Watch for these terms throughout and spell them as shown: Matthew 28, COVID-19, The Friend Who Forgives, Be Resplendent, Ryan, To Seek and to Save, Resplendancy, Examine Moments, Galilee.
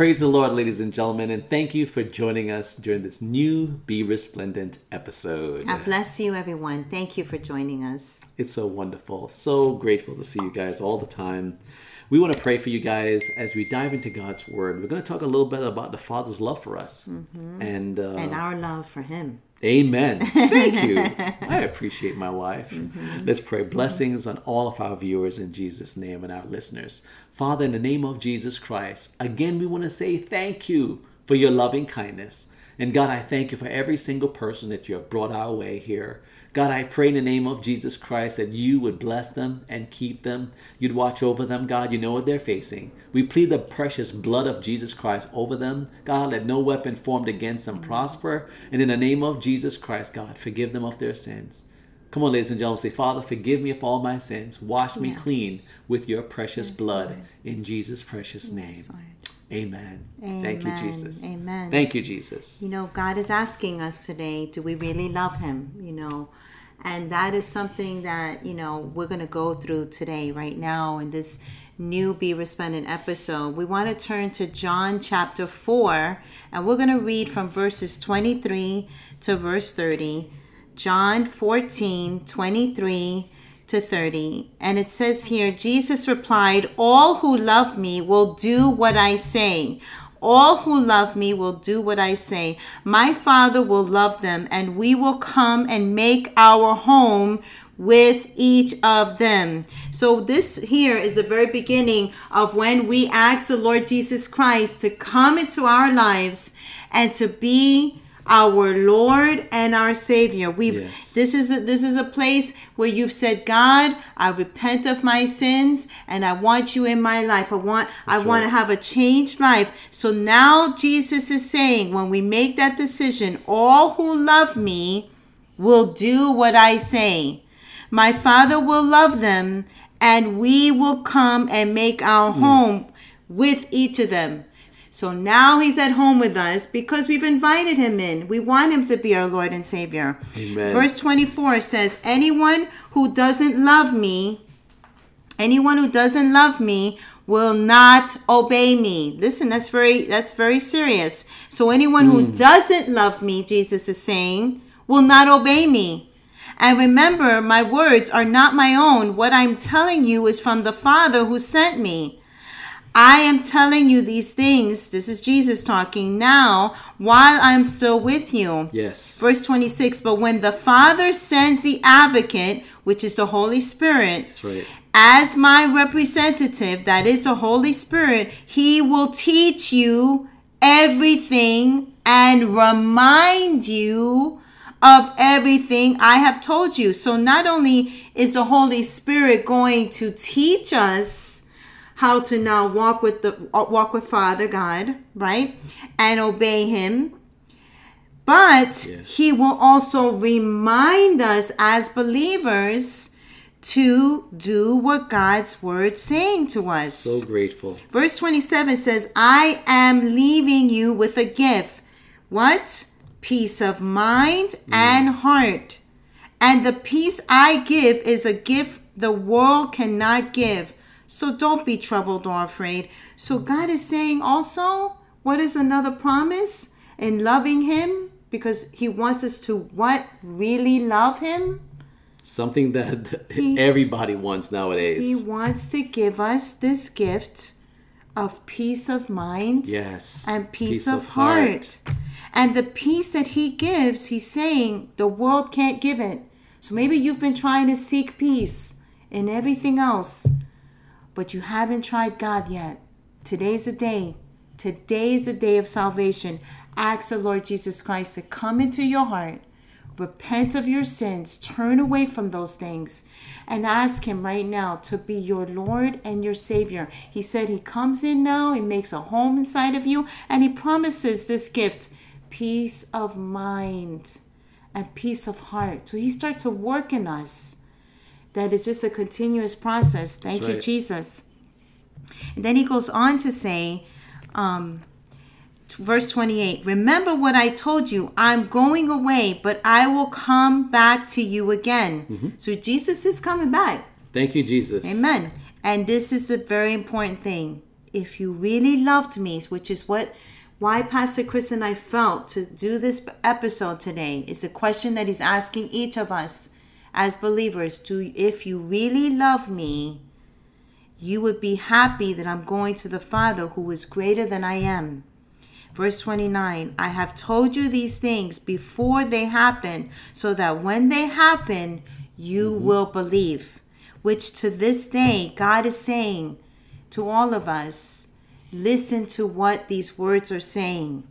Praise the Lord, ladies and gentlemen, and thank you for joining us during this new Be Resplendent episode. God bless you, everyone. Thank you for joining us. It's so wonderful. So grateful to see you guys all the time. We want to pray for you guys as we dive into God's Word. We're going to talk a little bit about the Father's love for us and our love for Him. Amen. Thank you. I appreciate my wife. Mm-hmm. Let's pray blessings on all of our viewers in Jesus' name and our listeners. Father, in the name of Jesus Christ, again, we want to say thank you for your loving kindness. And God, I thank you for every single person that you have brought our way here. God, I pray in the name of Jesus Christ that you would bless them and keep them. You'd watch over them, God. You know what they're facing. We plead the precious blood of Jesus Christ over them. God, let no weapon formed against them prosper. And in the name of Jesus Christ, God, forgive them of their sins. Come on, ladies and gentlemen, say, Father, forgive me of all my sins. Wash me clean with your precious blood. Lord. In Jesus' precious name. Lord. Amen. Amen. Thank you, Jesus. Amen. Thank you, Jesus. You know, God is asking us today, do we really love Him? You know, and that is something that, you know, we're going to go through today, right now, in this new Be Resplendent episode. We want to turn to John chapter 4, and we're going to read from verses 23 to verse 30. John 14, 23 to 30. And it says here, Jesus replied, all who love me will do what I say. All who love me will do what I say. My Father will love them, and we will come and make our home with each of them. So this here is the very beginning of when we ask the Lord Jesus Christ to come into our lives and to be our Lord and our Savior. This is a place where you've said, God, I repent of my sins and I want you in my life. I want to have a changed life. So now Jesus is saying, when we make that decision, all who love me will do what I say. My Father will love them, and we will come and make our home with each of them. So now He's at home with us because we've invited Him in. We want Him to be our Lord and Savior. Amen. Verse 24 says, anyone who doesn't love me will not obey me. Listen, that's very serious. So anyone who doesn't love me, Jesus is saying, will not obey me. And remember, my words are not my own. What I'm telling you is from the Father who sent me. I am telling you these things, this is Jesus talking now, while I'm still with you. Yes. Verse 26, but when the Father sends the advocate, which is the Holy Spirit, that's right, as my representative, that is the Holy Spirit, He will teach you everything and remind you of everything I have told you. So not only is the Holy Spirit going to teach us how to now walk with Father God, right? And obey Him. But He will also remind us as believers to do what God's Word's saying to us. So grateful. Verse 27 says, I am leaving you with a gift. What? Peace of mind and heart. And the peace I give is a gift the world cannot give. So don't be troubled or afraid. So God is saying also, what is another promise? In loving Him, because He wants us to what? Really love Him? Something that everybody wants nowadays. He wants to give us this gift of peace of mind and peace of heart. And the peace that He gives, He's saying, the world can't give it. So maybe you've been trying to seek peace in everything else, but you haven't tried God yet. Today's the day. Today's the day of salvation. Ask the Lord Jesus Christ to come into your heart. Repent of your sins. Turn away from those things. And ask Him right now to be your Lord and your Savior. He said He comes in now. He makes a home inside of you. And He promises this gift. Peace of mind and peace of heart. So He starts to work in us. That is just a continuous process. Thank you, Jesus. And then He goes on to say, verse 28, remember what I told you. I'm going away, but I will come back to you again. Mm-hmm. So Jesus is coming back. Thank you, Jesus. Amen. And this is a very important thing. If you really loved me, which is why Pastor Chris and I felt to do this episode today, is a question that he's asking each of us as believers. If you really love me, you would be happy that I'm going to the Father who is greater than I am. Verse 29, I have told you these things before they happen, so that when they happen, you will believe. Which to this day, God is saying to all of us, listen to what these words are saying.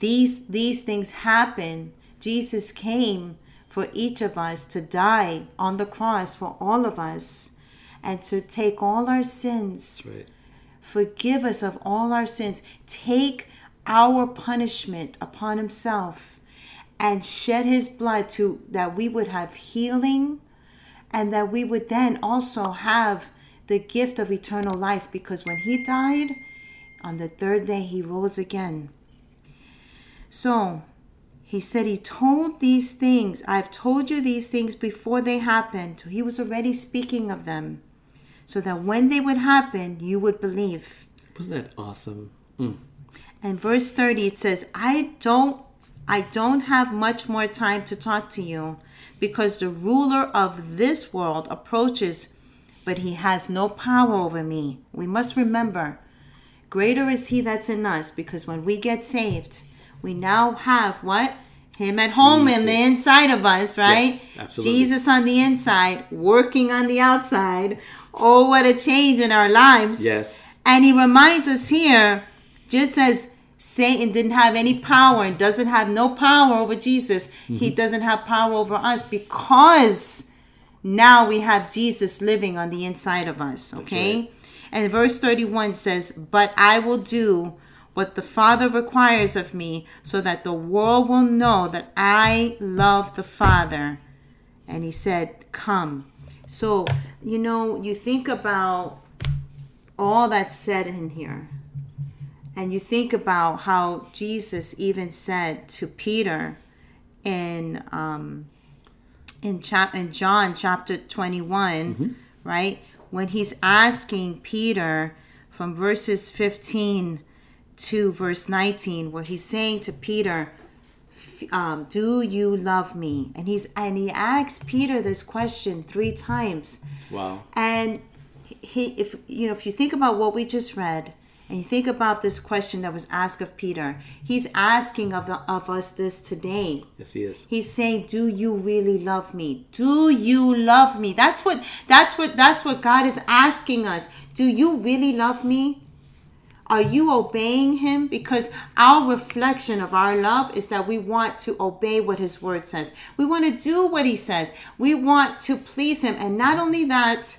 These things happen. Jesus came for each of us to die on the cross for all of us and to take all our sins. That's right. Forgive us of all our sins. Take our punishment upon himself and shed his blood to that we would have healing and that we would then also have the gift of eternal life, because when he died, on the third day he rose again. So he said, he told these things. I've told you these things before they happened. He was already speaking of them so that when they would happen, you would believe. Wasn't that awesome? And verse 30, it says, I don't have much more time to talk to you because the ruler of this world approaches, but he has no power over me. We must remember, greater is he that's in us, because when we get saved, we now have what? Him at home, Jesus. In the inside of us, right? Yes, absolutely. Jesus on the inside, working on the outside. Oh, what a change in our lives. Yes. And he reminds us here, just as Satan didn't have any power and doesn't have no power over Jesus, he doesn't have power over us, because now we have Jesus living on the inside of us, okay? Right. And verse 31 says, but I will do what the Father requires of me so that the world will know that I love the Father. And he said, come. So, you think about all that's said in here. And you think about how Jesus even said to Peter in John chapter 21, right? When he's asking Peter from verses 15 to verse 19, where he's saying to Peter, do you love me? And he asks Peter this question 3 times. Wow. And if you think about what we just read, and you think about this question that was asked of Peter, he's asking of us this today. Yes, he is. He's saying, do you really love me? Do you love me? That's what God is asking us. Do you really love me? Are you obeying him? Because our reflection of our love is that we want to obey what his word says. We want to do what he says. We want to please him. And not only that,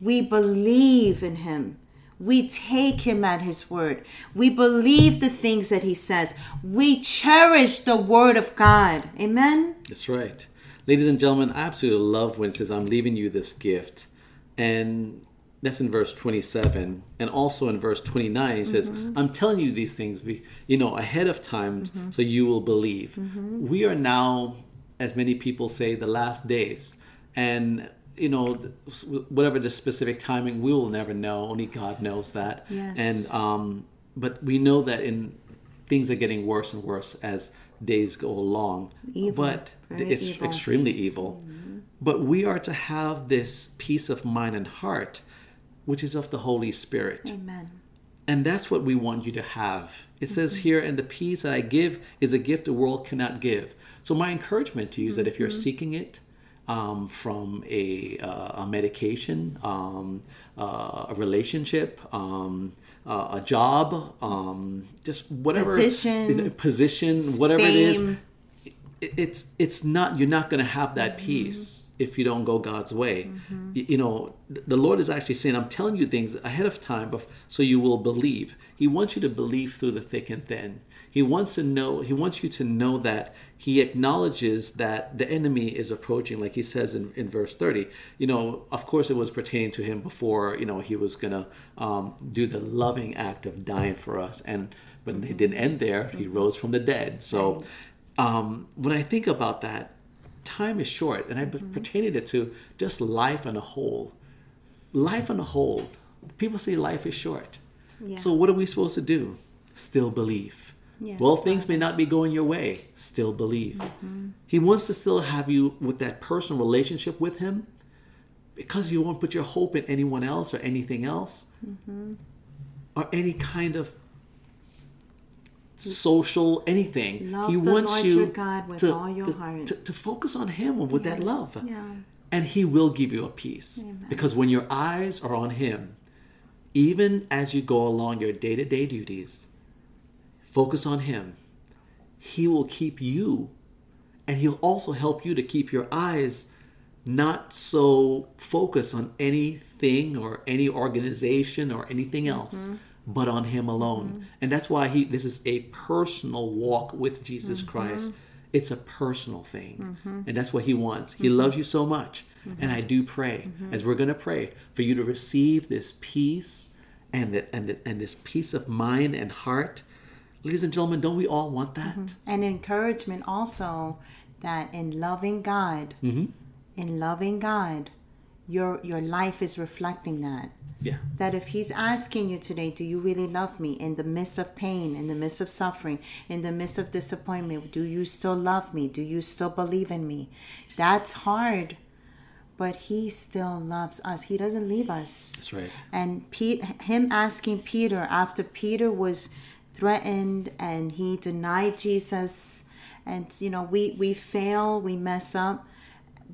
we believe in him. We take him at his word. We believe the things that he says. We cherish the word of God. Amen? That's right. Ladies and gentlemen, I absolutely love when it says, I'm leaving you this gift. And that's in verse 27. And also in verse 29, it says, I'm telling you these things ahead of time so you will believe. We are now, as many people say, the last days. And whatever the specific timing, we will never know. Only God knows that. Yes. And but we know that things are getting worse and worse as days go along. Evil. But it's evil. Extremely evil. But we are to have this peace of mind and heart, which is of the Holy Spirit. Amen. And that's what we want you to have. It says here, and the peace that I give is a gift the world cannot give. So my encouragement to you is that if you're seeking it, from a medication, a relationship, a job, just whatever position, fame. Whatever it is, it's not, you're not going to have that peace if you don't go God's way. The Lord is actually saying, I'm telling you things ahead of time, so you will believe. He wants you to believe through the thick and thin. He wants you to know that he acknowledges that the enemy is approaching, like he says in verse 30. Of course it was pertaining to him before, he was going to do the loving act of dying for us. But it didn't end there. He rose from the dead. So when I think about that, time is short. And I pertained it to just life on a whole. People say life is short. Yeah. So what are we supposed to do? Still believe. Yes, well, things may not be going your way. Still believe. Mm-hmm. He wants to still have you with that personal relationship with him, because you won't put your hope in anyone else or anything else, mm-hmm. or any kind of social anything. Love he the wants Lord you your God with all your heart. To focus on him with that love. Yeah. And he will give you a peace. Amen. Because when your eyes are on him, even as you go along your day-to-day duties, focus on him. He will keep you, and he'll also help you to keep your eyes not so focused on anything or any organization or anything else, mm-hmm. but on him alone. Mm-hmm. And that's why this is a personal walk with Jesus mm-hmm. Christ. It's a personal thing. Mm-hmm. And that's what he wants. Mm-hmm. He loves you so much. Mm-hmm. And I do pray, mm-hmm. as we're going to pray, for you to receive this peace and this peace of mind and heart. Ladies and gentlemen, don't we all want that? Mm-hmm. And encouragement also that in loving God, your life is reflecting that. Yeah. That if he's asking you today, do you really love me in the midst of pain, in the midst of suffering, in the midst of disappointment? Do you still love me? Do you still believe in me? That's hard, but he still loves us. He doesn't leave us. That's right. And him asking Peter, after Peter was threatened and he denied Jesus, and we fail, we mess up.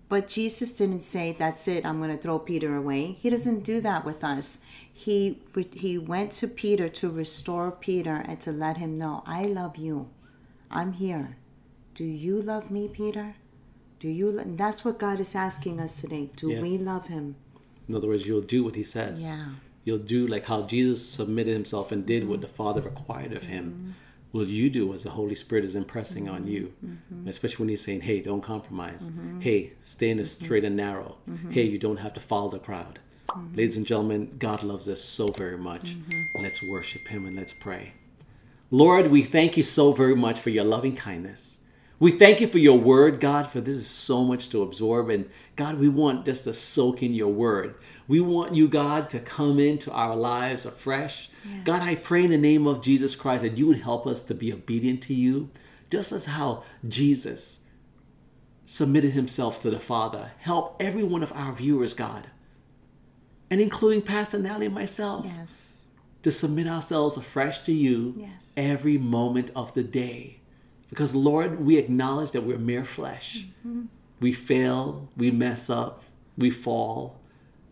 But Jesus didn't say, that's it, I'm going to throw Peter away. He doesn't do that with us. He went to Peter to restore Peter and to let him know, I love you. I'm here. Do you love me, Peter? And that's what God is asking us today. Do we love him? In other words, you'll do what he says. Yeah. You'll do like how Jesus submitted himself and did what the Father required of him. Mm-hmm. Will you do as the Holy Spirit is impressing mm-hmm. on you? Mm-hmm. Especially when he's saying, hey, don't compromise. Mm-hmm. Hey, stay in the mm-hmm. straight and narrow. Mm-hmm. Hey, you don't have to follow the crowd. Mm-hmm. Ladies and gentlemen, God loves us so very much. Mm-hmm. Let's worship him and let's pray. Lord, we thank you so very much for your loving kindness. We thank you for your word, God, for this is so much to absorb. And God, we want just to soak in your word. We want you, God, to come into our lives afresh. Yes. God, I pray in the name of Jesus Christ that you would help us to be obedient to you, just as how Jesus submitted himself to the Father. Help every one of our viewers, God, and including Pastor Natalie and myself, to submit ourselves afresh to you every moment of the day. Because, Lord, we acknowledge that we're mere flesh. Mm-hmm. We fail, we mess up, we fall.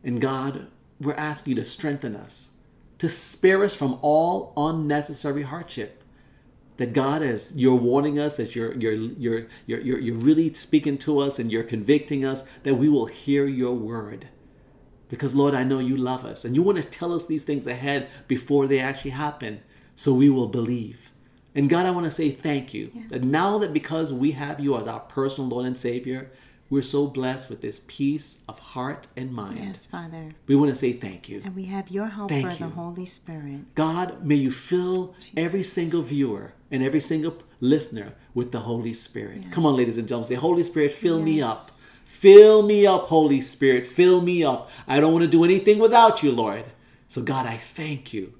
And, God, we're asking you to strengthen us, to spare us from all unnecessary hardship. That, God, as you're warning us, as you're really speaking to us and you're convicting us, that we will hear your word. Because, Lord, I know you love us. And you want to tell us these things ahead before they actually happen, so we will believe. And God, I want to say thank you. Yeah. And now that because we have you as our personal Lord and Savior, we're so blessed with this peace of heart and mind. Yes, Father. We want to say thank you. And we have your help for the Holy Spirit. God, may you fill every single viewer and every single listener with the Holy Spirit. Yes. Come on, ladies and gentlemen. Say, Holy Spirit, fill me up. Fill me up, Holy Spirit. Fill me up. I don't want to do anything without you, Lord. So God, I thank you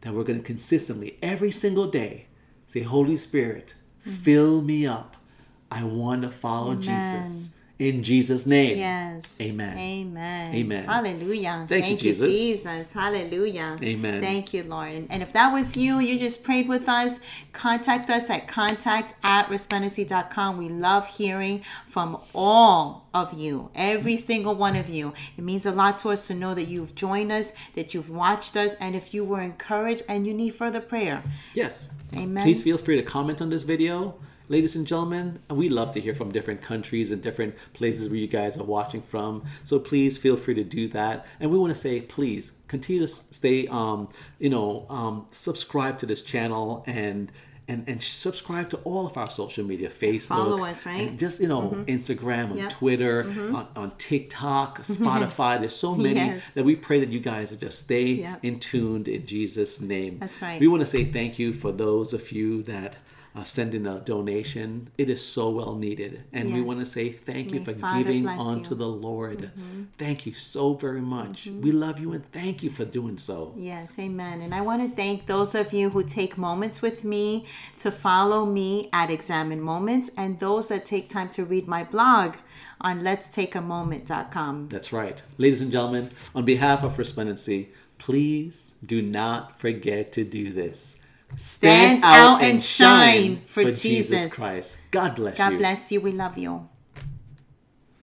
that we're going to consistently, every single day, say, Holy Spirit, fill me up. I want to follow Jesus. In Jesus' name. Yes. Amen. Amen. Amen. Hallelujah. Thank you, Jesus. Hallelujah. Amen. Thank you, Lord. And if that was you, you just prayed with us, contact us at contact@resplendancy.com. We love hearing from all of you, every single one of you. It means a lot to us to know that you've joined us, that you've watched us, and if you were encouraged and you need further prayer. Yes. Amen. Please feel free to comment on this video. Ladies and gentlemen, we love to hear from different countries and different places where you guys are watching from. So please feel free to do that. And we want to say, please continue to stay, subscribe to this channel and subscribe to all of our social media, Facebook. Follow us, right? And just, Instagram, on Twitter, on TikTok, Spotify. There's so many that we pray that you guys just stay in tuned in Jesus' name. That's right. We want to say thank you for those of you that sending a donation. It is so well needed. And yes. we want to say thank you for giving unto the Lord. Mm-hmm. Thank you so very much. Mm-hmm. We love you and thank you for doing so. Yes, amen. And I want to thank those of you who take moments with me to follow me at Examine Moments, and those that take time to read my blog on lets take a moment.com. That's right. Ladies and gentlemen, on behalf of Resplendancy, please do not forget to do this. Stand out and shine for Jesus Christ. God bless you. God bless you. We love you.